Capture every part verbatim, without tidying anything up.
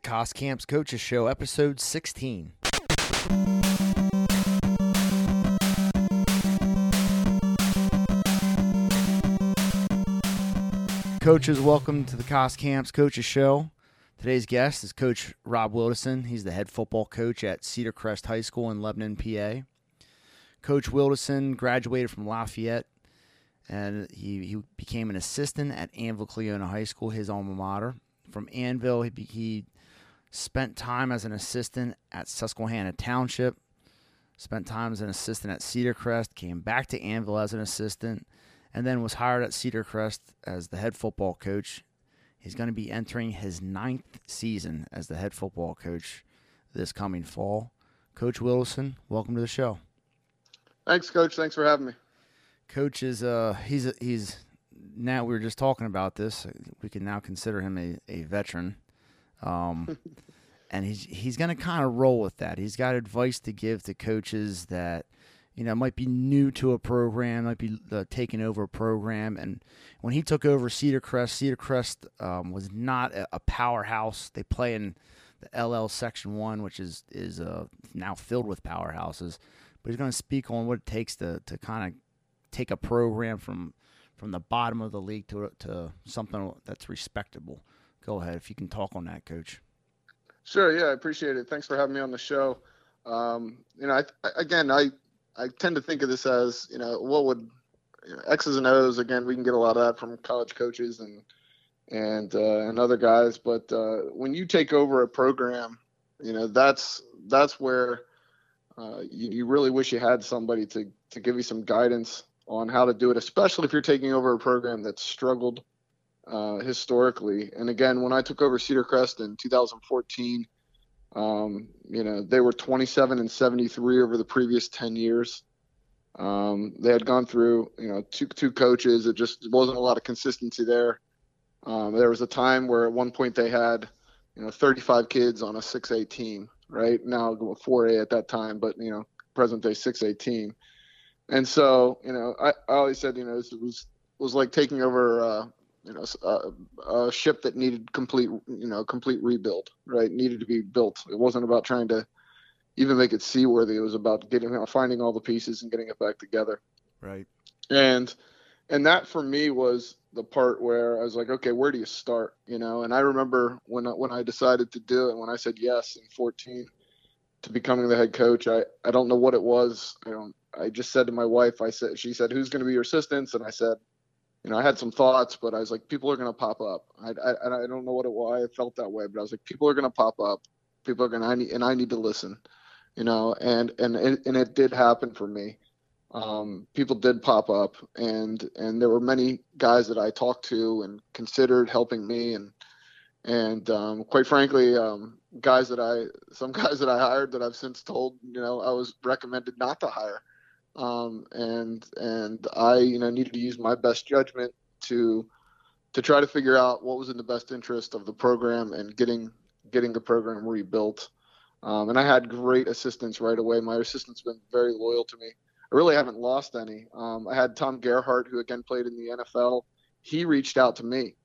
The Cost Camps Coaches Show, episode sixteen. Coaches, welcome to the Cost Camps Coaches Show. Today's guest is Coach Rob Wildasin. He's the head football coach at Cedar Crest High School in Lebanon, P A. Coach Wildasin graduated from Lafayette, and he, he became an assistant at Annville-Cleona High School, his alma mater. From Annville, he, he spent time as an assistant at Susquehanna Township, spent time as an assistant at Cedar Crest, came back to Annville as an assistant, and then was hired at Cedar Crest as the head football coach. He's going to be entering his ninth season as the head football coach this coming fall. Coach Wildasin, welcome to the show. Thanks, Coach. Thanks for having me. Coach is uh he's a, he's now we were just talking about this. We can now consider him a, a veteran, um, and he's he's going to kind of roll with that. He's got advice to give to coaches that, you know, might be new to a program, might be uh, taking over a program. And when he took over Cedar Crest, Cedar Crest um, was not a, a powerhouse. They play in the L L Section One, which is is uh, now filled with powerhouses. But he's going to speak on what it takes to to kind of take a program from from the bottom of the league to to something that's respectable. Go ahead if you can talk on that, Coach. Sure, yeah, I appreciate it. Thanks for having me on the show. Um, you know, I, I, again, I I tend to think of this as, you know, what would, you know, X's and O's. Again, we can get a lot of that from college coaches and and uh, and other guys. But uh, when you take over a program, you know, that's that's where uh, you, you really wish you had somebody to to give you some guidance on how to do it, especially if you're taking over a program that's struggled uh, historically. And again, when I took over Cedar Crest in two thousand fourteen, um, you know, they were twenty-seven and seventy-three over the previous ten years. Um, they had gone through, you know, two, two coaches. It just wasn't a lot of consistency there. Um, there was a time where at one point they had, you know, thirty-five kids on a six A team, right? Now four A at that time, but, you know, present day six A team. And so, you know, I, I always said, you know, this was was like taking over, uh, you know, a, a ship that needed complete, you know, complete rebuild, right? Needed to be built. It wasn't about trying to even make it seaworthy. It was about getting, you know, finding all the pieces and getting it back together. Right. And and that for me was the part where I was like, okay, where do you start? You know, and I remember when when I decided to do it, when I said yes in fourteen to becoming the head coach, I, I don't know what it was. I don't. I just said to my wife, I said, she said, who's going to be your assistants? And I said, you know, I had some thoughts, but I was like, people are going to pop up. I, I, I don't know what it, why I felt that way, but I was like, people are going to pop up. People are going to, I need, and I need to listen, you know, and, and, and it did happen for me. Um, people did pop up, and, and there were many guys that I talked to and considered helping me. And, and, um, quite frankly, um, guys that I, some guys that I hired that I've since told, you know, I was recommended not to hire. Um, and, and I, you know, needed to use my best judgment to, to try to figure out what was in the best interest of the program and getting, getting the program rebuilt. Um, and I had great assistants right away. My assistants been very loyal to me. I really haven't lost any. Um, I had Tom Gerhardt, who again played in the N F L. He reached out to me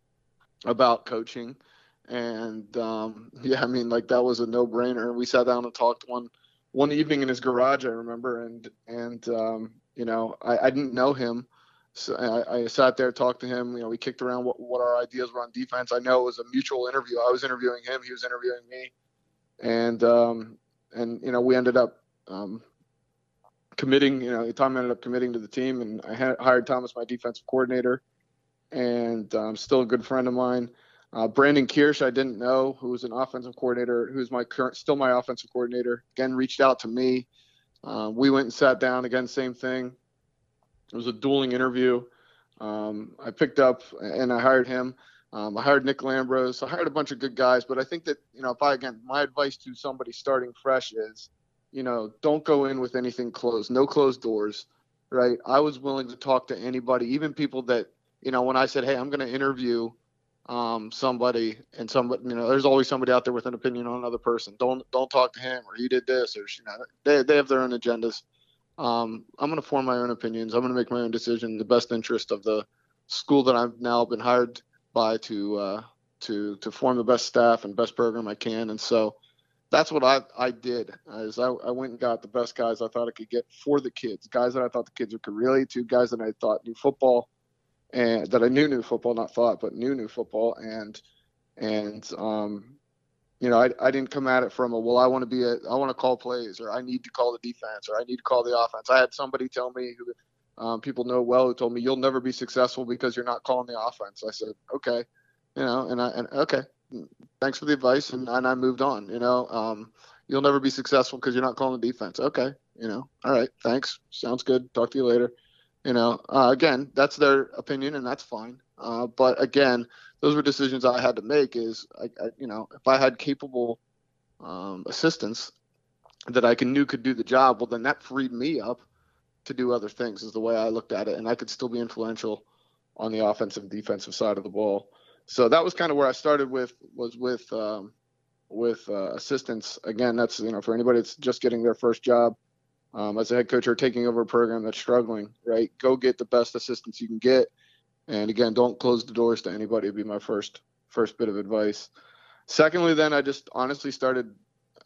about coaching, and, um, yeah, I mean, like, that was a no brainer. We sat down and talked one One evening in his garage, I remember, and and um, you know, I, I didn't know him, so I, I sat there, talked to him. You know, we kicked around what, what our ideas were on defense. I know it was a mutual interview. I was interviewing him, he was interviewing me, and um, and you know, we ended up um, committing. You know, Tom ended up committing to the team, and I had, hired Tom as my defensive coordinator, and um, still a good friend of mine. Uh, Brandon Kirsch, I didn't know, who was an offensive coordinator, who's my current, still my offensive coordinator, again, reached out to me. Uh, we went and sat down again, same thing. It was a dueling interview. Um, I picked up and I hired him. Um, I hired Nick Lambros. I hired a bunch of good guys, but I think that, you know, if I, again, my advice to somebody starting fresh is, you know, don't go in with anything closed, no closed doors, right? I was willing to talk to anybody, even people that, you know, when I said, hey, I'm going to interview um somebody, and somebody, you know, there's always somebody out there with an opinion on another person. Don't don't talk to him, or he did this, or, you know, they, they have their own agendas. um I'm going to form my own opinions. I'm going to make my own decision in the best interest of the school that I've now been hired by to uh to to form the best staff and best program I can. And so that's what I, I did, is I, I went and got the best guys I thought I could get for the kids, guys that I thought the kids could relate to, guys that I thought knew football, and that I knew knew football, not thought, but knew knew football. And, and um, you know, I, I didn't come at it from a, well, I want to be a, I want to call plays, or I need to call the defense, or I need to call the offense. I had somebody tell me, who um, people know well, who told me, you'll never be successful because you're not calling the offense. I said, okay, you know, and I, and okay. Thanks for the advice, and, and I moved on. You know, um, you'll never be successful because you're not calling the defense. Okay, you know, all right, thanks, sounds good. Talk to you later. You know, uh, again, that's their opinion, and that's fine. Uh, but again, those were decisions I had to make. Is I, I, you know, if I had capable um, assistants that I knew could do the job, well, then that freed me up to do other things. Is the way I looked at it, and I could still be influential on the offensive and defensive side of the ball. So that was kind of where I started with, was with, um, with uh, assistants. Again, that's, you know, for anybody that's just getting their first job um, as a head coach or taking over a program that's struggling, right? Go get the best assistants you can get. And again, don't close the doors to anybody would be my first, first bit of advice. Secondly, then I just honestly started,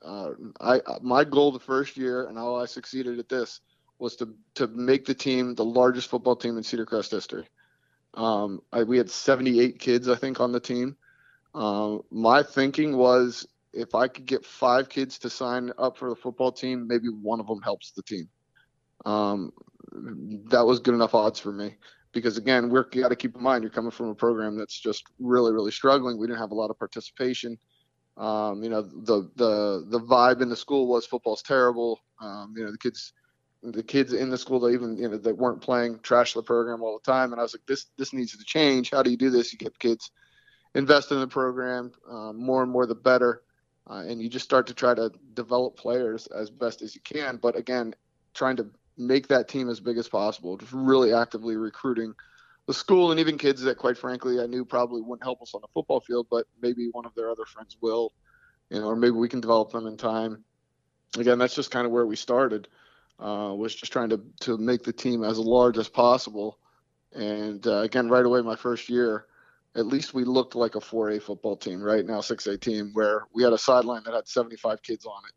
uh, I, my goal the first year, and how I succeeded at this, was to, to make the team the largest football team in Cedar Crest history. Um, I, we had seventy-eight kids, I think, on the team. Um, my thinking was, if I could get five kids to sign up for the football team, maybe one of them helps the team. Um, that was good enough odds for me, because again, we're got to keep in mind, you're coming from a program that's just really, really struggling. We didn't have a lot of participation. Um, you know, the, the, the vibe in the school was football's terrible. Um, you know, the kids, the kids in the school that even, you know, that weren't playing trash the program all the time. And I was like, this, this needs to change. How do you do this? You get kids invested in the program, uh, more and more, the better. Uh, and you just start to try to develop players as best as you can. But again, trying to make that team as big as possible, just really actively recruiting the school, and even kids that, quite frankly, I knew probably wouldn't help us on the football field, but maybe one of their other friends will, you know, or maybe we can develop them in time. Again, that's just kind of where we started. Uh, was just trying to, to make the team as large as possible. And uh, again, right away, my first year, at least we looked like a four A football team, right now six A team, where we had a sideline that had seventy-five kids on it.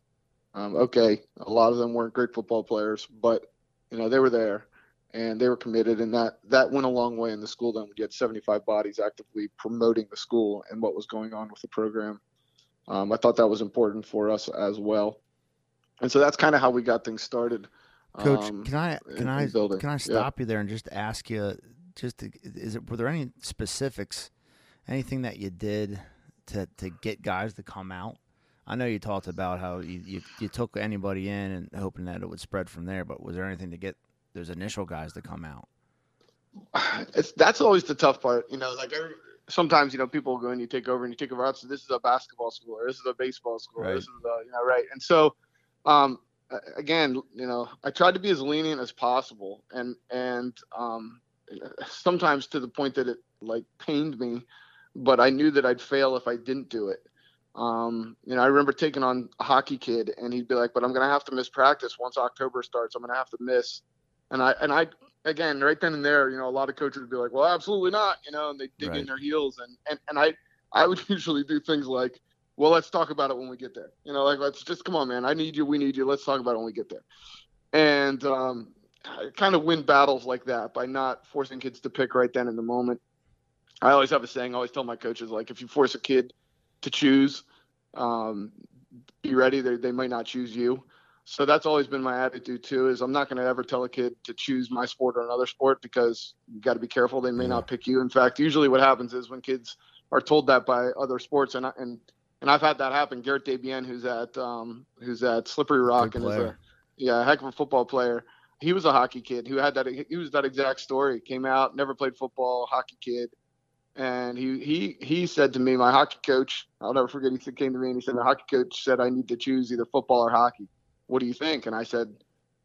Um, okay, a lot of them weren't great football players, but you know, they were there and they were committed, and that, that went a long way in the school. Then we had seventy-five bodies actively promoting the school and what was going on with the program. Um, I thought that was important for us as well. And so that's kind of how we got things started. Coach, um, can I can in, I in can I stop yeah. you there and just ask you? Just to, is it were there any specifics, anything that you did to to get guys to come out? I know you talked about how you, you you took anybody in and hoping that it would spread from there. But was there anything to get those initial guys to come out? It's, that's always the tough part, you know. Like every, sometimes you know people go and you take over and you take over. So this is a basketball school, or this is a baseball school, right. Or this is a, you know right, and so. Um, again, you know, I tried to be as lenient as possible, and, and, um, sometimes to the point that it like pained me, but I knew that I'd fail if I didn't do it. Um, you know, I remember taking on a hockey kid, and he'd be like, but I'm going to have to miss practice once October starts. I'm going to have to miss. And I, and I, again, right then and there, you know, a lot of coaches would be like, well, absolutely not, you know, and they dig right. in their heels. And, and, and I, I would usually do things like, well, let's talk about it when we get there. You know, like, let's just, come on, man. I need you. We need you. Let's talk about it when we get there. And um, I kind of win battles like that by not forcing kids to pick right then in the moment. I always have a saying, I always tell my coaches, like, if you force a kid to choose, um, be ready. They, they might not choose you. So that's always been my attitude too, is I'm not going to ever tell a kid to choose my sport or another sport, because you got to be careful. They may yeah. not pick you. In fact, usually what happens is when kids are told that by other sports, and and And I've had that happen. Garrett Debienne, who's at um, who's at Slippery Rock, and is a yeah, heck of a football player. He was a hockey kid who had that. He was that exact story. Came out, never played football, hockey kid, and he he he said to me, my hockey coach, I'll never forget. He came to me and he said, my hockey coach said I need to choose either football or hockey. What do you think? And I said,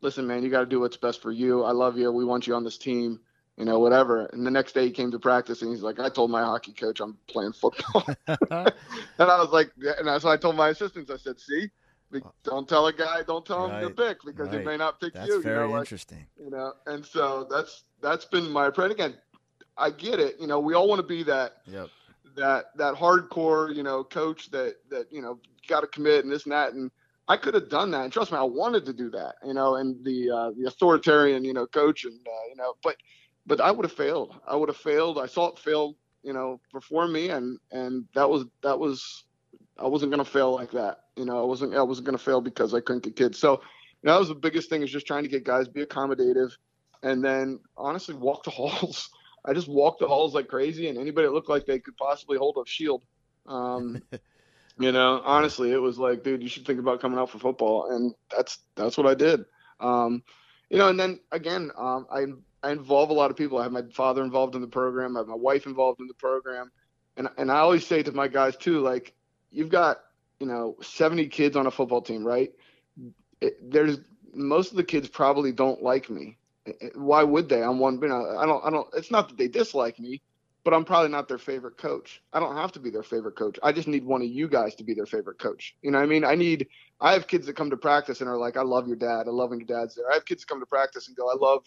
listen, man, you got to do what's best for you. I love you. We want you on this team. You know, whatever. And the next day he came to practice and he's like, I told my hockey coach I'm playing football. And I was like, and I, so I told my assistants, I said, see, don't tell a guy, don't tell right, him to pick because right. he may not pick that's you. That's very you know, like, interesting. You know, and so that's, that's been my pride. Again, I get it. You know, we all want to be that, yep. that that hardcore, you know, coach that that you know got to commit and this and that. And I could have done that, and trust me, I wanted to do that, you know, and the uh, the authoritarian, you know, coach, and uh, you know, but but I would have failed. I would have failed. I saw it fail, you know, before me, and and that was that was I wasn't gonna fail like that, you know. I wasn't I wasn't gonna fail because I couldn't get kids. So you know, that was the biggest thing, is just trying to get guys, be accommodative, and then honestly walk the halls. I just walked the halls like crazy, and anybody that looked like they could possibly hold up shield. Um, you know, honestly, it was like, dude, you should think about coming out for football. And that's, that's what I did. Um, you know, and then again, um, I, I involve a lot of people. I have my father involved in the program. I have my wife involved in the program. And, and I always say to my guys too, like, you've got, you know, seventy kids on a football team, right? It, there's most of the kids probably don't like me. Why would they? I'm one, you know, I don't, I don't, it's not that they dislike me, but I'm probably not their favorite coach. I don't have to be their favorite coach. I just need one of you guys to be their favorite coach. You know what I mean? I need, I have kids that come to practice and are like, I love your dad. I love when your dad's there. I have kids that come to practice and go, I love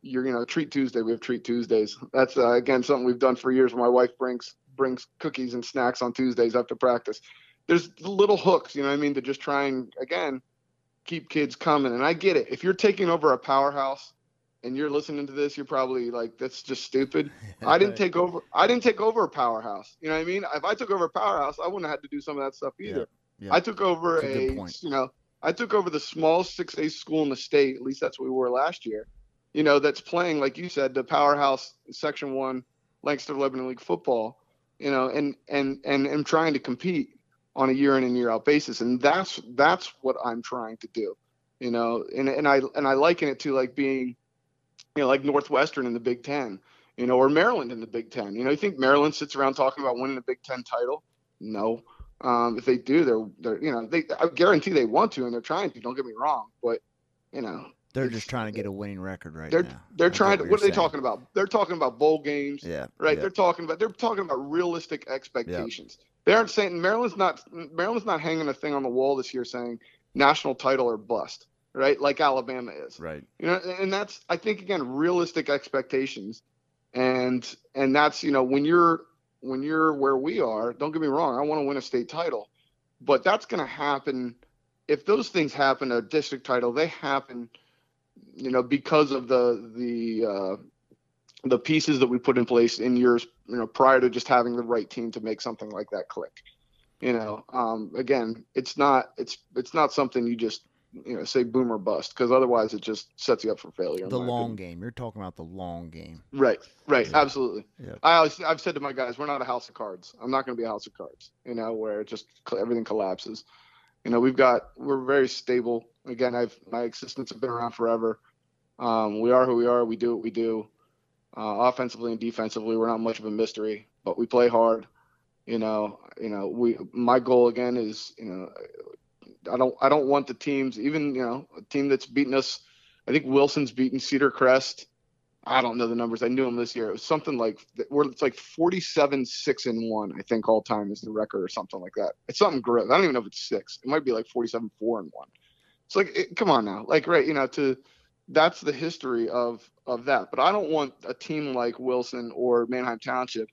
your, you know, Treat Tuesday. We have Treat Tuesdays. That's uh, again, something we've done for years. My wife brings, brings cookies and snacks on Tuesdays after practice. There's little hooks, you know what I mean? To just try and again, keep kids coming. And I get it. If you're taking over a powerhouse, and you're listening to this, you're probably like, that's just stupid. I didn't take over. I didn't take over a powerhouse. You know what I mean? If I took over a powerhouse, I wouldn't have had to do some of that stuff either. Yeah, yeah. I took over that's a, a you know, I took over the small six A school in the state. At least that's what we were last year. You know, that's playing, like you said, the powerhouse Section One Lancaster Lebanon League football. You know, and and and and trying to compete on a year in and year out basis, and that's that's what I'm trying to do. You know, and and I and I liken it to like being, you know, like Northwestern in the Big Ten, you know, or Maryland in the Big Ten. You know, you think Maryland sits around talking about winning the Big Ten title? No. Um, if they do, they're, they're, you know, they, I guarantee they want to, and they're trying to. Don't get me wrong, but you know, they're just trying to get a winning record right they're, now. They're trying to. What, what are they talking about? They're talking about bowl games, yeah, right? Yeah. They're talking about. They're talking about realistic expectations. Yeah. They aren't saying Maryland's not. Maryland's not hanging a thing on the wall this year saying national title or bust. Right, like Alabama is. Right. You know, and that's, I think, again, realistic expectations, and and that's, you know, when you're when you're where we are. Don't get me wrong, I want to win a state title, but that's going to happen if those things happen. A district title, they happen, you know, because of the the uh, the pieces that we put in place in years, you know, prior to just having the right team to make something like that click. You know, um, again, it's not it's it's not something you just, you know, say boom or bust, because otherwise it just sets you up for failure. The long opinion. game. You're talking about the long game. Right, right, yeah. Absolutely. Yeah. I always, I've said to my guys, we're not a house of cards. I'm not going to be a house of cards, you know, where it just everything collapses. You know, we've got, we're very stable. Again, I've my existence has been around forever. Um, we are who we are. We do what we do. Uh, offensively and defensively, we're not much of a mystery, but we play hard. You know, you know, we. My goal again is, you know, I don't I don't want the teams, even, you know, a team that's beaten us. I think Wilson's beaten Cedar Crest. I don't know the numbers. I knew them this year. It was something like we're it's like forty-seven six and one, I think, all time is the record or something like that. It's something gross. I don't even know if it's six. It might be like forty-seven four and one. It's like, it, come on now. Like, right, you know, to that's the history of of that. But I don't want a team like Wilson or Mannheim Township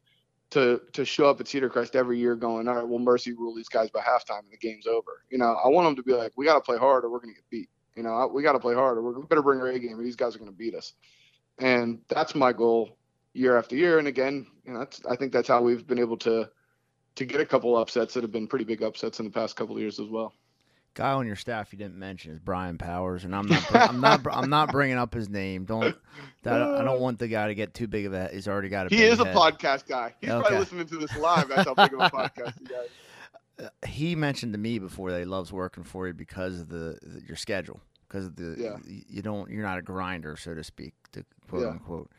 to to show up at Cedar Crest every year going, all right, well, mercy rule these guys by halftime and the game's over. You know, I want them to be like, we got to play hard or we're going to get beat. You know, I, we got to play hard or we're, we better bring our A game or these guys are going to beat us. And that's my goal year after year. And again, you know, that's, I think that's how we've been able to to get a couple upsets that have been pretty big upsets in the past couple of years as well. Guy on your staff you didn't mention is Brian Powers, and I'm not, I'm not, I'm not bringing up his name. Don't, that, I don't want the guy to get too big of a. He's already got a. He big is head. a podcast guy. He's okay. Probably listening to this live. That's how big of a podcast he does. He mentioned to me before that he loves working for you because of the your schedule, because of the yeah. you don't you're not a grinder, so to speak, to quote yeah. unquote.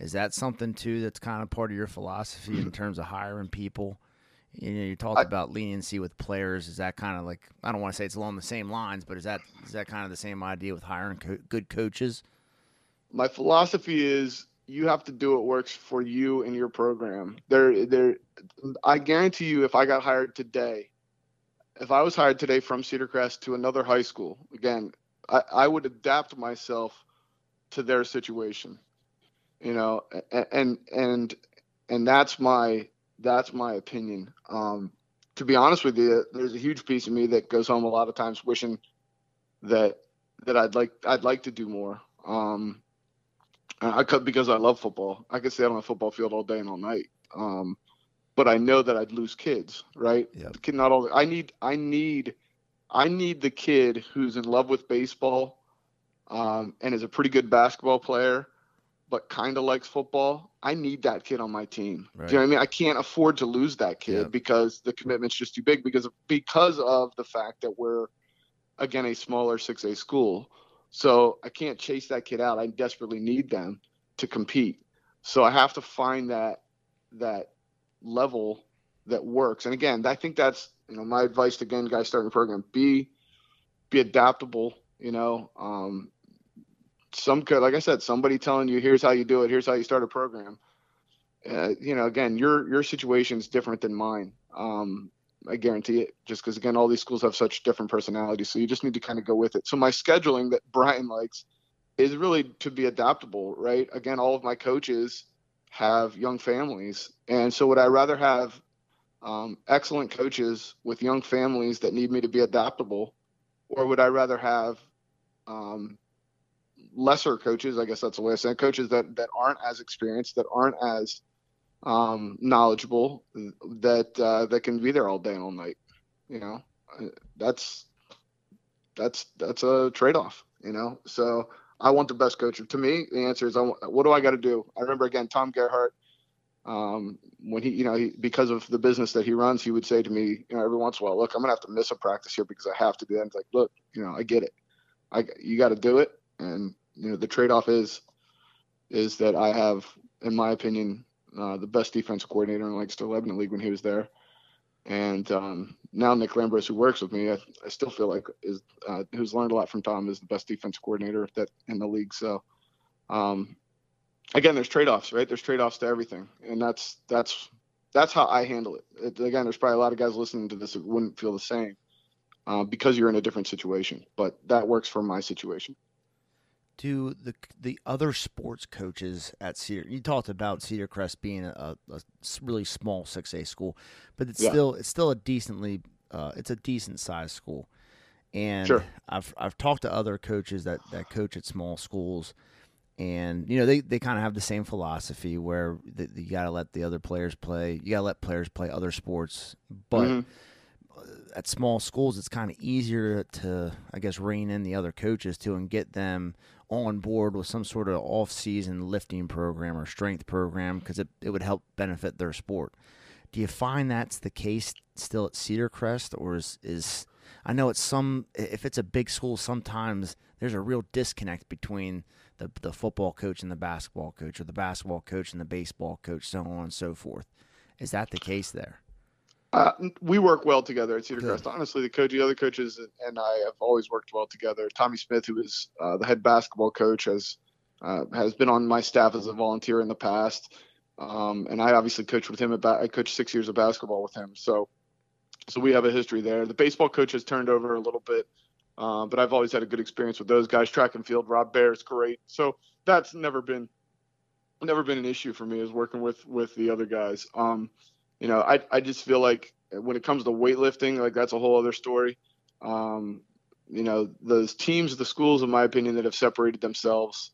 Is that something too that's kind of part of your philosophy in terms of hiring people? You know, you talked I, about leniency with players. Is that kind of like, I don't want to say it's along the same lines, but is that is that kind of the same idea with hiring co- good coaches? My philosophy is you have to do what works for you and your program. There, there. I guarantee you, if I got hired today, if I was hired today from Cedar Crest to another high school, again, I, I would adapt myself to their situation. You know, and and and, and that's my. That's my opinion. Um, to be honest with you, there's a huge piece of me that goes home a lot of times wishing that that I'd like I'd like to do more. Um, I could, because I love football. I could stay on a football field all day and all night. Um, but I know that I'd lose kids, right? Yeah. The kid, not all. I need I need I need the kid who's in love with baseball, um, and is a pretty good basketball player, but kind of likes football. I need that kid on my team. Right. Do you know what I mean? I can't afford to lose that kid yeah. because the commitment's just too big because of, because of the fact that we're, again, a smaller six A school. So I can't chase that kid out. I desperately need them to compete. So I have to find that, that level that works. And again, I think that's, you know, my advice to, again, guys starting a program, be, be adaptable, you know, um, some could, like I said, somebody telling you, here's how you do it. Here's how you start a program. Uh, you know, again, your, your situation is different than mine. Um, I guarantee it, just because, again, all these schools have such different personalities. So you just need to kind of go with it. So my scheduling that Brian likes is really to be adaptable, right? Again, all of my coaches have young families. And so would I rather have um, excellent coaches with young families that need me to be adaptable, or would I rather have, um, lesser coaches, I guess that's the way I say it, coaches that, that aren't as experienced, that aren't as um, knowledgeable, that uh, that can be there all day and all night. You know, that's that's that's a trade-off. You know, so I want the best coach. To me, the answer is, I want, what do I got to do? I remember, again, Tom Gerhardt, um, when he, you know, he, because of the business that he runs, he would say to me, you know, every once in a while, look, I'm gonna have to miss a practice here because I have to do that. And it's like, look, you know, I get it. I you got to do it. And, you know, the trade-off is, is that I have, in my opinion, uh, the best defense coordinator in Lancaster Lebanon League when he was there. And um, now Nick Lambros, who works with me, I, I still feel like is, uh, who's learned a lot from Tom, is the best defense coordinator that in the league. So, um, again, there's trade-offs, right? There's trade-offs to everything. And that's, that's, that's how I handle it. it. Again, there's probably a lot of guys listening to this that wouldn't feel the same, uh, because you're in a different situation, but that works for my situation. To the the other sports coaches at Cedar, you talked about Cedar Crest being a, a really small six A school, but it's yeah. still it's still a decently uh, it's a decent sized school, and sure. I've I've talked to other coaches that, that coach at small schools, and you know they, they kind of have the same philosophy where the, you got to let the other players play, you got to let players play other sports, but. Mm-hmm. At small schools, it's kind of easier to, I guess, rein in the other coaches too and get them on board with some sort of off-season lifting program or strength program because it, it would help benefit their sport. Do you find that's the case still at Cedar Crest, or is, is I know it's some if it's a big school, sometimes there's a real disconnect between the the football coach and the basketball coach, or the basketball coach and the baseball coach, so on and so forth. Is that the case there? Uh, we work well together at Cedar Good. Crest. Honestly, the coach, the other coaches and I have always worked well together. Tommy Smith, who is uh, the head basketball coach, has uh, has been on my staff as a volunteer in the past. Um, and I obviously coached with him. About, I coached six years of basketball with him. So so we have a history there. The baseball coach has turned over a little bit, uh, but I've always had a good experience with those guys. Track and field, Rob Bear is great. So that's never been never been an issue for me, is working with, with the other guys. Um You know, I I just feel like when it comes to weightlifting, like that's a whole other story. Um, you know, those teams, the schools, in my opinion, that have separated themselves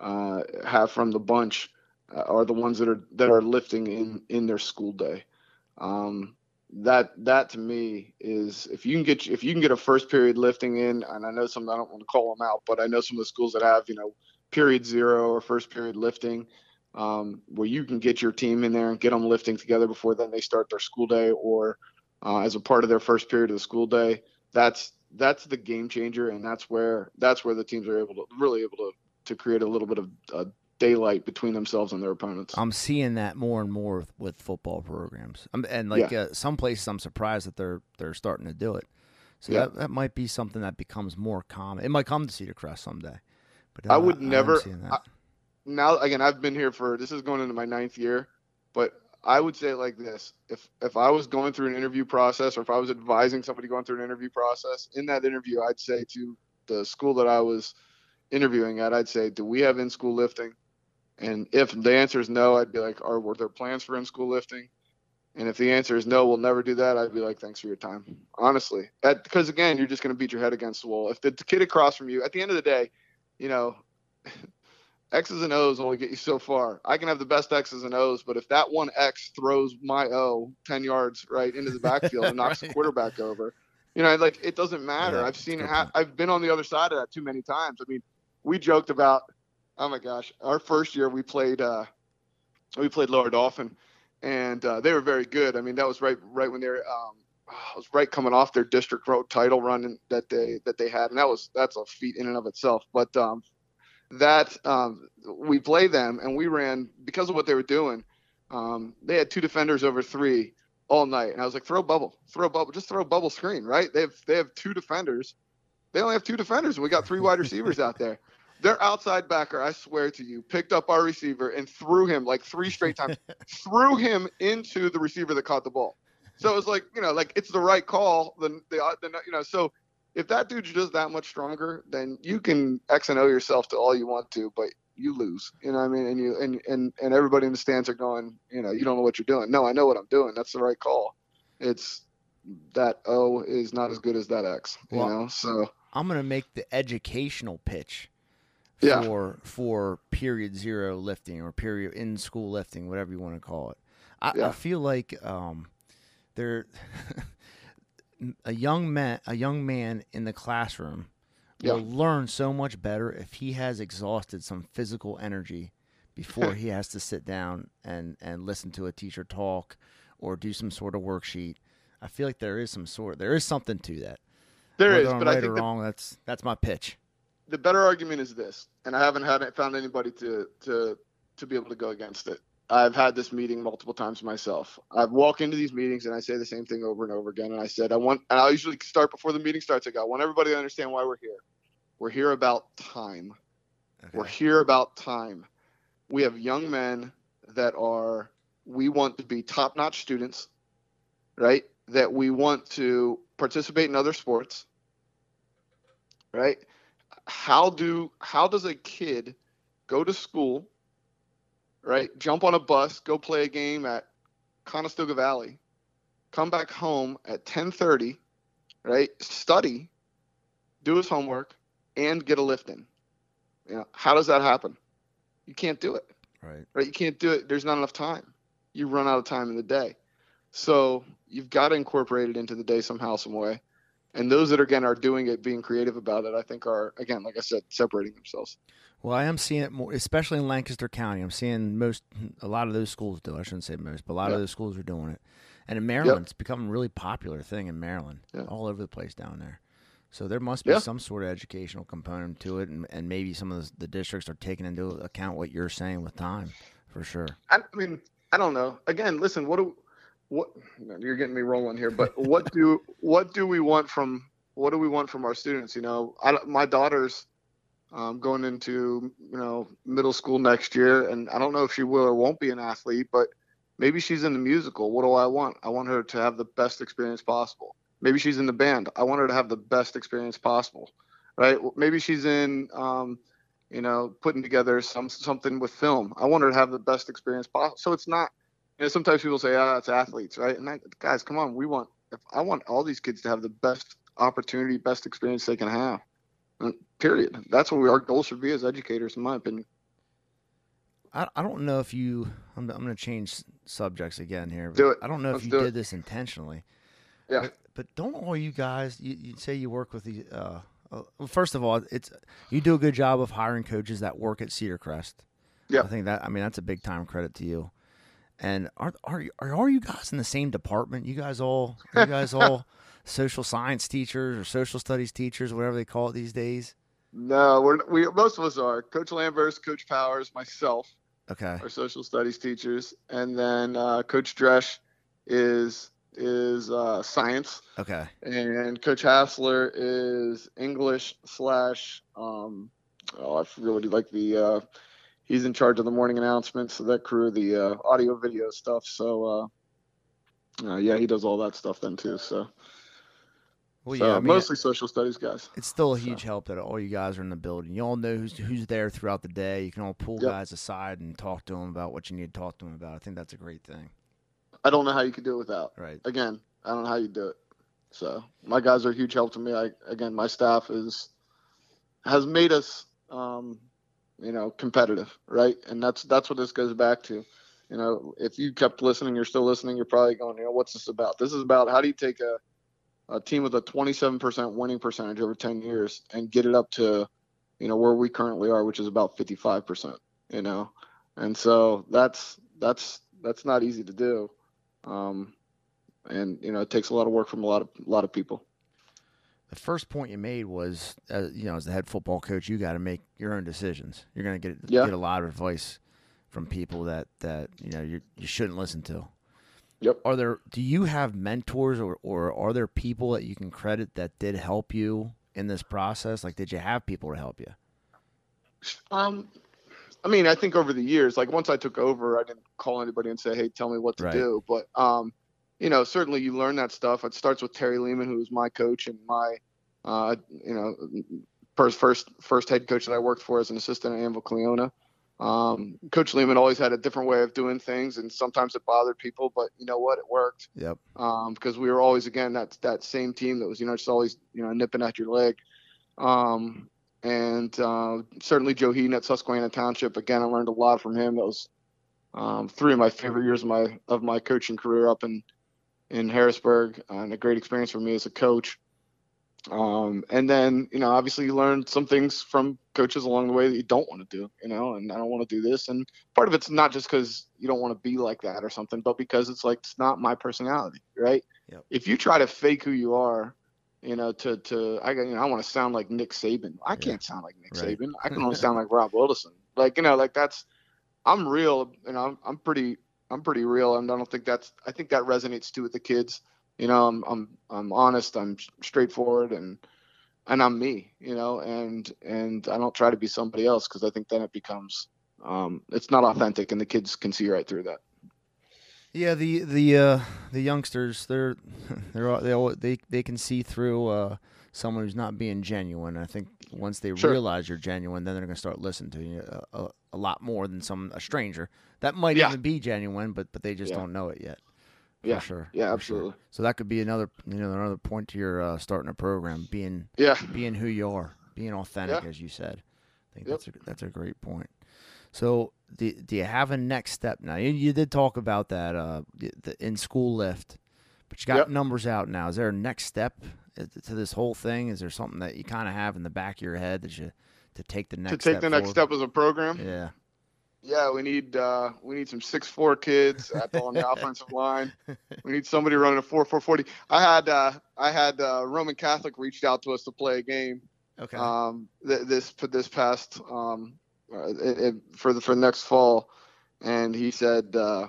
uh, have from the bunch uh, are the ones that are that are lifting in, in their school day. Um, that that to me is if you can get if you can get a first period lifting in, and I know some I don't want to call them out, but I know some of the schools that have, you know, period zero or first period lifting. Um, where you can get your team in there and get them lifting together before then they start their school day, or uh, as a part of their first period of the school day. That's that's the game changer, and that's where that's where the teams are able to really able to, to create a little bit of uh, daylight between themselves and their opponents. I'm seeing that more and more with, with football programs, I'm, and like yeah. uh, some places I'm surprised that they're they're starting to do it. So yeah. that, that might be something that becomes more common. It might come to Cedar Crest someday, but uh, I would I, never. I Now, again, I've been here for, this is going into my ninth year, but I would say it like this. If if I was going through an interview process, or if I was advising somebody going through an interview process, in that interview, I'd say to the school that I was interviewing at, I'd say, do we have in-school lifting? And if the answer is no, I'd be like, are, were there plans for in-school lifting? And if the answer is no, we'll never do that, I'd be like, thanks for your time, honestly. That, because, again, you're just going to beat your head against the wall. If the kid across from you, at the end of the day, you know, X's and O's only get you so far. I can have the best X's and O's, but if that one X throws my O ten yards right into the backfield and knocks right. the quarterback over, you know, like, it doesn't matter. Yeah, I've seen it. Ha- I've been on the other side of that too many times. I mean, we joked about, oh, my gosh, our first year we played uh, we played Lower Dolphin. And uh, they were very good. I mean, that was right, right when they were, um, was right coming off their district road title run that they that they had, and that was that's a feat in and of itself. But um, that um, we played them, and we ran because of what they were doing. Um, they had two defenders over three all night, and I was like, throw bubble, throw bubble, just throw bubble screen, right? They have they have two defenders, they only have two defenders, and we got three wide receivers out there. Their outside backer, I swear to you, picked up our receiver and threw him like three straight times, threw him into the receiver that caught the ball. So it was like, you know, like it's the right call. Then the, the, you know, so if that dude's just that much stronger, then you can X and O yourself to all you want to, but you lose, you know what I mean? And you, and, and, and everybody in the stands are going, you know, you don't know what you're doing. No, I know what I'm doing. That's the right call. It's that O is not as good as that X, you well, know? So I'm going to make the educational pitch. Yeah. For for period zero lifting or period in school lifting, whatever you want to call it, I, yeah. I feel like um, there a young man a young man in the classroom yeah. will learn so much better if he has exhausted some physical energy before he has to sit down and, and listen to a teacher talk or do some sort of worksheet. I feel like there is some sort there is something to that. There Whether is, I'm but right I think or wrong, the- that's that's my pitch. The better argument is this, and I haven't had found anybody to, to to be able to go against it. I've had this meeting multiple times myself. I walk into these meetings and I say the same thing over and over again. And I said, I want, and I'll usually start before the meeting starts. I go, I want everybody to understand why we're here. We're here about time. Okay. We're here about time. We have young men that are, we want to be top-notch students, right? That we want to participate in other sports, right? How do how does a kid go to school, right, jump on a bus, go play a game at Conestoga Valley, come back home at ten thirty, right, study, do his homework, and get a lift in? You know, how does that happen? You can't do it. Right. Right. You can't do it. There's not enough time. You run out of time in the day. So you've got to incorporate it into the day somehow, some way. And those that, are, again, are doing it, being creative about it, I think are, again, like I said, separating themselves. Well, I am seeing it more, especially in Lancaster County. I'm seeing most, a lot of those schools do. I shouldn't say most, but a lot yep. of those schools are doing it. And in Maryland, yep. it's become a really popular thing in Maryland, yep. all over the place down there. So there must be yep. some sort of educational component to it, and, and maybe some of the, the districts are taking into account what you're saying with time, for sure. I, I mean, I don't know. Again, listen, what do What you're getting me rolling here, but what do what do we want from what do we want from our students? You know, I, my daughter's um, going into you know middle school next year, and I don't know if she will or won't be an athlete, but maybe she's in the musical. What do I want? I want her to have the best experience possible. Maybe she's in the band. I want her to have the best experience possible, right? Maybe she's in um, you know putting together some something with film. I want her to have the best experience possible. So it's not. You know, sometimes people say, ah, oh, it's athletes, right? And I, guys, come on, we want if I want all these kids to have the best opportunity, best experience they can have. Period. That's what we, our goal should be as educators, in my opinion. I, I don't know if you – I'm, I'm going to change subjects again here. But do it. I don't know Let's if you did it. this intentionally. Yeah. But, but don't all you guys – you say you work with the uh, – uh, well, first of all, it's you do a good job of hiring coaches that work at Cedar Crest. Yeah. I think that – I mean, that's a big-time credit to you. And are are you, are all you guys in the same department? You guys all are you guys all social science teachers or social studies teachers, whatever they call it these days? No, we're we most of us are. Coach Lambros, Coach Powers, myself, okay, are social studies teachers, and then uh, Coach Dresh is is uh, science, okay, and Coach Hassler is English slash. Um, oh, I really like the. Uh, He's in charge of the morning announcements, so that crew, the uh, audio, video stuff. So, uh, uh, yeah, he does all that stuff then too. So, well, yeah, so I mean, mostly it, social studies guys. It's still a huge so. help that all you guys are in the building. You all know who's who's there throughout the day. You can all pull yep. guys aside and talk to them about what you need to talk to them about. I think that's a great thing. I don't know how you could do it without. Right. Again, I don't know how you do it. So my guys are a huge help to me. I, again, my staff is has made us, um, you know, competitive, right? And that's that's what this goes back to. You know, if you kept listening, you're still listening, you're probably going, you know, what's this about? This is about how do you take a, a team with a twenty-seven percent winning percentage over ten years and get it up to, you know, where we currently are, which is about fifty-five percent, you know? And so that's, that's, that's not easy to do. Um, and, you know, it takes a lot of work from a lot of, a lot of people. The first point you made was, uh, you know, as the head football coach, you got to make your own decisions. You're going to get, yeah. get a lot of advice from people that, that you know you you shouldn't listen to. Yep. Are there? Do you have mentors or or are there people that you can credit that did help you in this process? Like, did you have people to help you? Um, I mean, I think over the years, like once I took over, I didn't call anybody and say, "Hey, tell me what to right. do." But um, you know, certainly you learn that stuff. It starts with Terry Lehman, who was my coach and my uh, you know first first first head coach that I worked for as an assistant at Annville-Cleona. Um, Coach Lehman always had a different way of doing things, and sometimes it bothered people, but you know what, it worked. Yep. Um, because we were always, again, that that same team that was, you know, just always, you know, nipping at your leg. Um, and uh, certainly Joe Heaton at Susquehanna Township. Again, I learned a lot from him. That was um, three of my favorite years of my of my coaching career up in in Harrisburg, uh, and a great experience for me as a coach. Um, and then, you know, obviously you learn some things from coaches along the way that you don't want to do, you know, and I don't want to do this. And part of it's not just because you don't want to be like that or something, but because it's like, it's not my personality, right? Yep. If you try to fake who you are, you know, to, to, I you know, I want to sound like Nick Saban. I yeah. can't sound like Nick right. Saban. I can only sound like Rob Wildasin. Like, you know, like that's, I'm real and I'm, I'm pretty, I'm pretty real. And I don't think that's, I think that resonates too with the kids. You know, I'm, I'm, I'm honest, I'm straightforward and, and I'm me, you know, and, and I don't try to be somebody else. Cause I think then it becomes, um, it's not authentic and the kids can see right through that. Yeah. The, the, uh, the youngsters, they're, they're, they, all, they, they can see through, uh, someone who's not being genuine. I think once they sure. realize you're genuine, then they're going to start listening to you a, a, a lot more than some, a stranger that might yeah. even be genuine, but, but they just yeah. don't know it yet. Yeah, for sure. Yeah, absolutely. Sure. So that could be another, you know, another point to your uh, starting a program, being, yeah. being who you are, being authentic, yeah. as you said. I think yep. that's a, that's a great point. So, do, do you have a next step now? You, you did talk about that uh, the, the in school lift, but you got yep. numbers out now. Is there a next step to this whole thing? Is there something that you kind of have in the back of your head that you to take the next to take step the next forward? Step as a program? Yeah. Yeah, we need uh, we need some six four kids at the, on the offensive line. We need somebody running a four four forty. I had uh, I had uh, Roman Catholic reached out to us to play a game. Okay. Um, th- this this past um, uh, it, it, for the for next fall, and he said uh,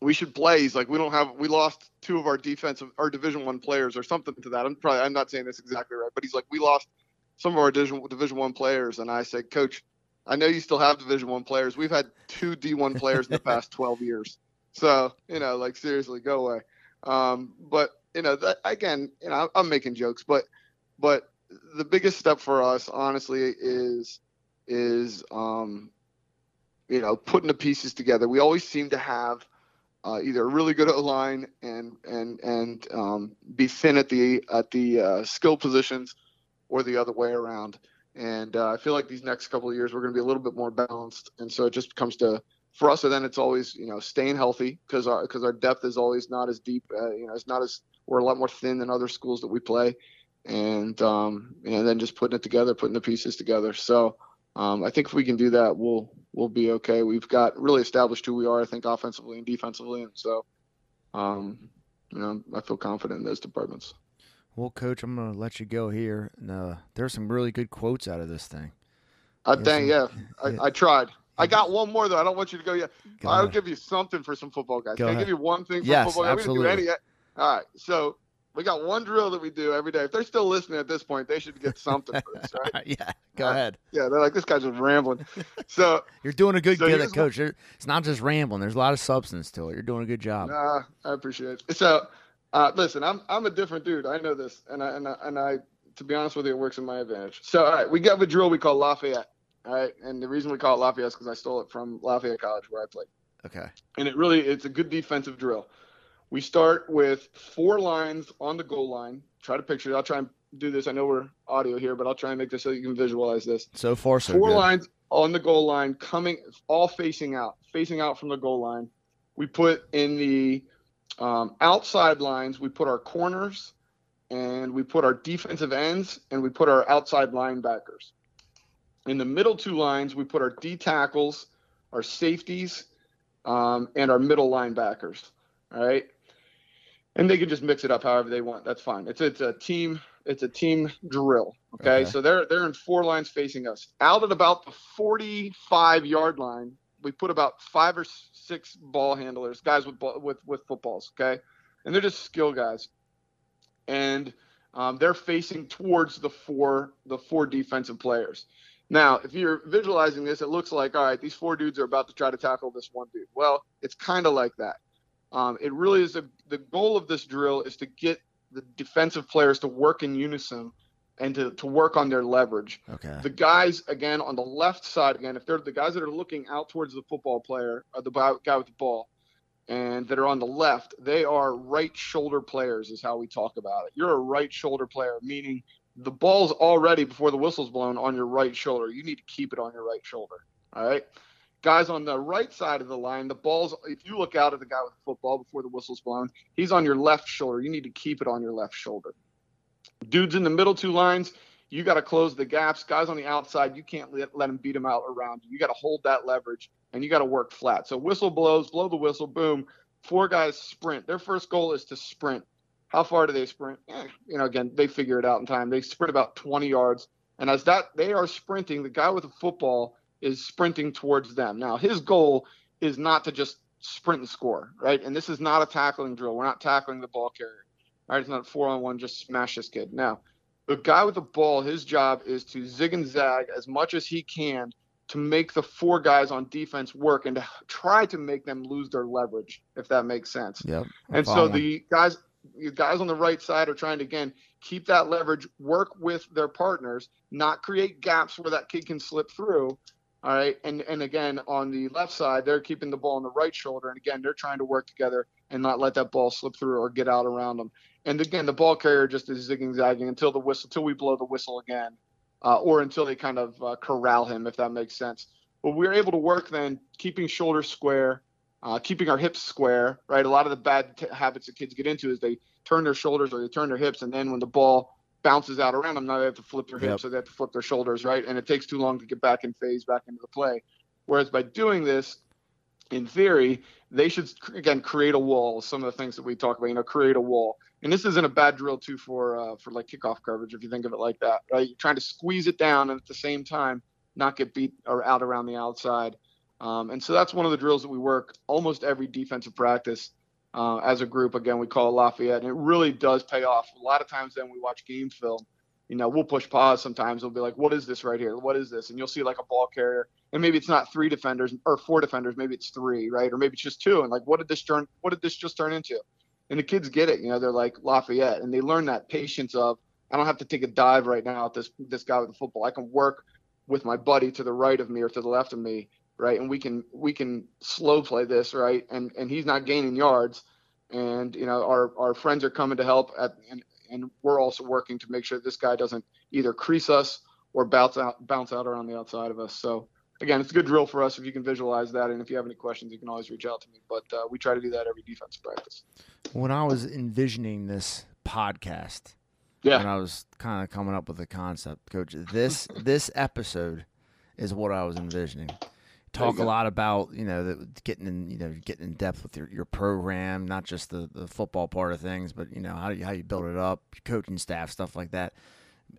we should play. He's like, we don't have we lost two of our defensive our Division One players or something to that. I'm probably I'm not saying this exactly right, but he's like, we lost some of our Division Division One players, and I said, Coach, I know you still have Division One players. We've had two D one players in the past twelve years. So, you know, like seriously, go away. Um, but, you know, that, again, you know, I'm making jokes, but but the biggest step for us, honestly, is, is um, you know, putting the pieces together. We always seem to have uh, either a really good O-line and and and um, be thin at the, at the uh, skill positions or the other way around. And uh, I feel like these next couple of years, we're going to be a little bit more balanced. And so it just comes to, for us, and then it's always, you know, staying healthy because our, because our depth is always not as deep. Uh, you know, it's not as, we're a lot more thin than other schools that we play. And, um, and then just putting it together, putting the pieces together. So um, I think if we can do that, we'll, we'll be okay. We've got really established who we are, I think, offensively and defensively. And so, um, you know, I feel confident in those departments. Well, Coach, I'm going to let you go here. And, uh, there's some really good quotes out of this thing. I there's think, some, yeah. I, I tried. I got one more, though. I don't want you to go yet. Go I'll ahead. Give you something for some football guys. Go Can ahead. I give you one thing for yes, football guys? Absolutely. We didn't do any yet. All right. So we got one drill that we do every day. If they're still listening at this point, they should get something for this, right? yeah. Go uh, ahead. Yeah. They're like, this guy's just rambling. So you're doing a good so job, Coach. You're, it's not just rambling. There's a lot of substance to it. You're doing a good job. Uh, I appreciate it. So, Uh, listen, I'm I'm a different dude. I know this, and I and I, and I to be honest with you, it works in my advantage. So, all right, we got a drill we call Lafayette, all right, and the reason we call it Lafayette is because I stole it from Lafayette College where I played. Okay. And it really, it's a good defensive drill. We start with four lines on the goal line. Try to picture it. I'll try and do this. I know we're audio here, but I'll try and make this so you can visualize this. So far, so Four good. lines on the goal line, coming all facing out, facing out from the goal line. We put in the um, outside lines, we put our corners, and we put our defensive ends, and we put our outside linebackers. In the middle two lines, we put our D tackles, our safeties, um, and our middle linebackers. All right. And they can just mix it up however they want. That's fine. It's it's a team it's a team drill. Okay? okay. So they're they're in four lines facing us. Out at about the forty-five yard line, we put about five or six ball handlers, guys with with with footballs. Okay, and they're just skill guys, and um, they're facing towards the four the four defensive players. Now, if you're visualizing this, it looks like, all right, these four dudes are about to try to tackle this one dude. Well, it's kind of like that. Um, it really is a, the goal of this drill is to get the defensive players to work in unison and to, to work on their leverage. Okay. The guys, again, on the left side, again, if they're the guys that are looking out towards the football player, or the guy with the ball, and that are on the left, they are right shoulder players is how we talk about it. You're a right shoulder player, meaning the ball's already, before the whistle's blown, on your right shoulder. You need to keep it on your right shoulder, all right? Guys on the right side of the line, the ball's, if you look out at the guy with the football before the whistle's blown, he's on your left shoulder. You need to keep it on your left shoulder. Dudes in the middle two lines, you got to close the gaps. Guys on the outside, you can't let, let them beat them out around you. You got to hold that leverage, and you got to work flat. So whistle blows, blow the whistle, boom. Four guys sprint. Their first goal is to sprint. How far do they sprint? Eh, you know, again, they figure it out in time. They sprint about twenty yards. And as that they are sprinting, the guy with the football is sprinting towards them. Now, his goal is not to just sprint and score, right? And this is not a tackling drill. We're not tackling the ball carrier. All right, it's not a four-on-one, just smash this kid. Now, the guy with the ball, his job is to zig and zag as much as he can to make the four guys on defense work and to try to make them lose their leverage, if that makes sense. Yep, and so the guys – you guys on the right side are trying to, again, keep that leverage, work with their partners, not create gaps where that kid can slip through. All right. And, and again, on the left side, they're keeping the ball on the right shoulder. And again, they're trying to work together and not let that ball slip through or get out around them. And again, the ball carrier just is zigging zagging until the whistle, until we blow the whistle again, uh, or until they kind of uh, corral him, if that makes sense. But we're able to work then keeping shoulders square, Uh, keeping our hips square, right? A lot of the bad t- habits that kids get into is they turn their shoulders or they turn their hips, and then when the ball bounces out around them, now they have to flip their yep. hips or they have to flip their shoulders, right? And it takes too long to get back in phase, back into the play. Whereas by doing this, in theory, they should, again, create a wall, some of the things that we talk about, you know, create a wall. And this isn't a bad drill, too, for, uh, for like kickoff coverage, if you think of it like that, right? You're trying to squeeze it down and at the same time not get beat or out around the outside. Um, and so that's one of the drills that we work almost every defensive practice uh, as a group. Again, we call it Lafayette, and it really does pay off. A lot of times then we watch game film. You know, we'll push pause sometimes. We'll be like, what is this right here? What is this? And you'll see like a ball carrier. And maybe it's not three defenders or four defenders. Maybe it's three, right? Or maybe it's just two. And like, what did this turn? What did this just turn into? And the kids get it. You know, they're like Lafayette. And they learn that patience of, I don't have to take a dive right now at this, this guy with the football. I can work with my buddy to the right of me or to the left of me. Right. And we can we can slow play this. Right. And and he's not gaining yards. And, you know, our, our friends are coming to help. At, and, and we're also working to make sure this guy doesn't either crease us or bounce out, bounce out around the outside of us. So, again, it's a good drill for us if you can visualize that. And if you have any questions, you can always reach out to me. But uh, we try to do that every defensive practice. When I was envisioning this podcast, yeah, and I was kind of coming up with the concept, Coach, this this episode is what I was envisioning. Talk a lot about, you know, the, getting in, you know, getting in depth with your, your program, not just the, the football part of things, but, you know, how you, how you build it up, coaching staff, stuff like that.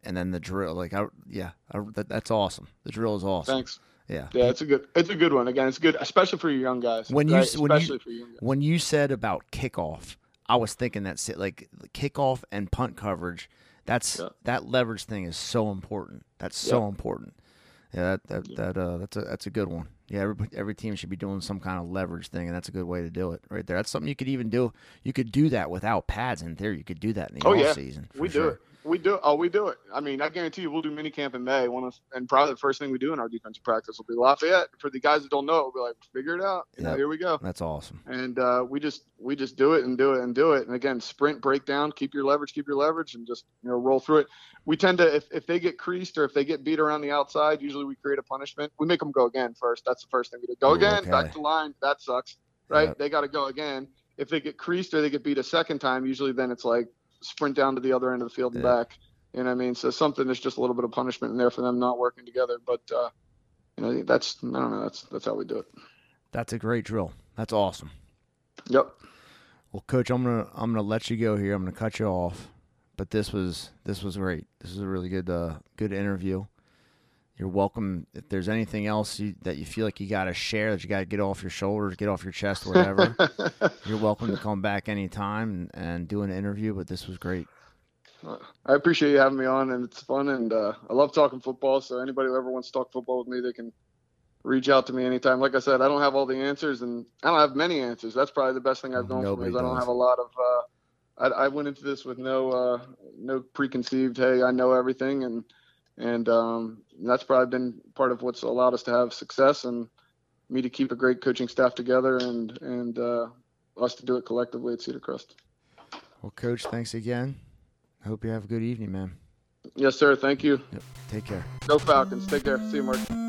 And then the drill, like, I, yeah, I, that, that's awesome. The drill is awesome. Thanks. Yeah. Yeah. It's a good, it's a good one. Again, it's good, especially for your young guys. When you, right? when especially you, for young guys. When you said about kickoff, I was thinking that's it, like the kickoff and punt coverage. That's yeah. that leverage thing is so important. That's so yeah. important. Yeah, that that, yeah. that uh, that's a that's a good one. Yeah, every every team should be doing some kind of leverage thing, and that's a good way to do it right there. That's something you could even do. You could do that without pads in theory. You could do that in the oh, off yeah. season. We do sure. it. We do. Oh, we do it. I mean, I guarantee you we'll do mini camp in May. One of, and probably the first thing we do in our defensive practice will be Lafayette. For the guys that don't know, we'll be like, figure it out. You yep. know, here we go. That's awesome. And uh, we just we just do it and do it and do it. And again, sprint, break down, keep your leverage, keep your leverage, and just you know roll through it. We tend to, if, if they get creased or if they get beat around the outside, usually we create a punishment. We make them go again first. That's the first thing we do. Go Ooh, again, okay. back to line. That sucks, right? Yep. They got to go again. If they get creased or they get beat a second time, usually then it's like sprint down to the other end of the field and yeah. back. You know what I mean? So something, there's just a little bit of punishment in there for them not working together. But, uh, you know, that's, I don't know, that's, that's how we do it. That's a great drill. That's awesome. Yep. Well, Coach, I'm going to, I'm going to let you go here. I'm going to cut you off, but this was, this was great. This is a really good, uh, good interview. You're welcome. If there's anything else you, that you feel like you got to share, that you got to get off your shoulders, get off your chest, whatever, you're welcome to come back anytime and, and do an interview. But this was great. I appreciate you having me on, and it's fun. And uh, I love talking football. So anybody who ever wants to talk football with me, they can reach out to me anytime. Like I said, I don't have all the answers, and I don't have many answers. That's probably the best thing I've done for me is I don't have a lot of uh, – I, I went into this with no uh, no preconceived, hey, I know everything, and – And um, that's probably been part of what's allowed us to have success and me to keep a great coaching staff together and, and uh, us to do it collectively at Cedar Crest. Well, Coach, thanks again. I hope you have a good evening, man. Yes, sir. Thank you. Yep. Take care. Go Falcons. Take care. See you, Mark.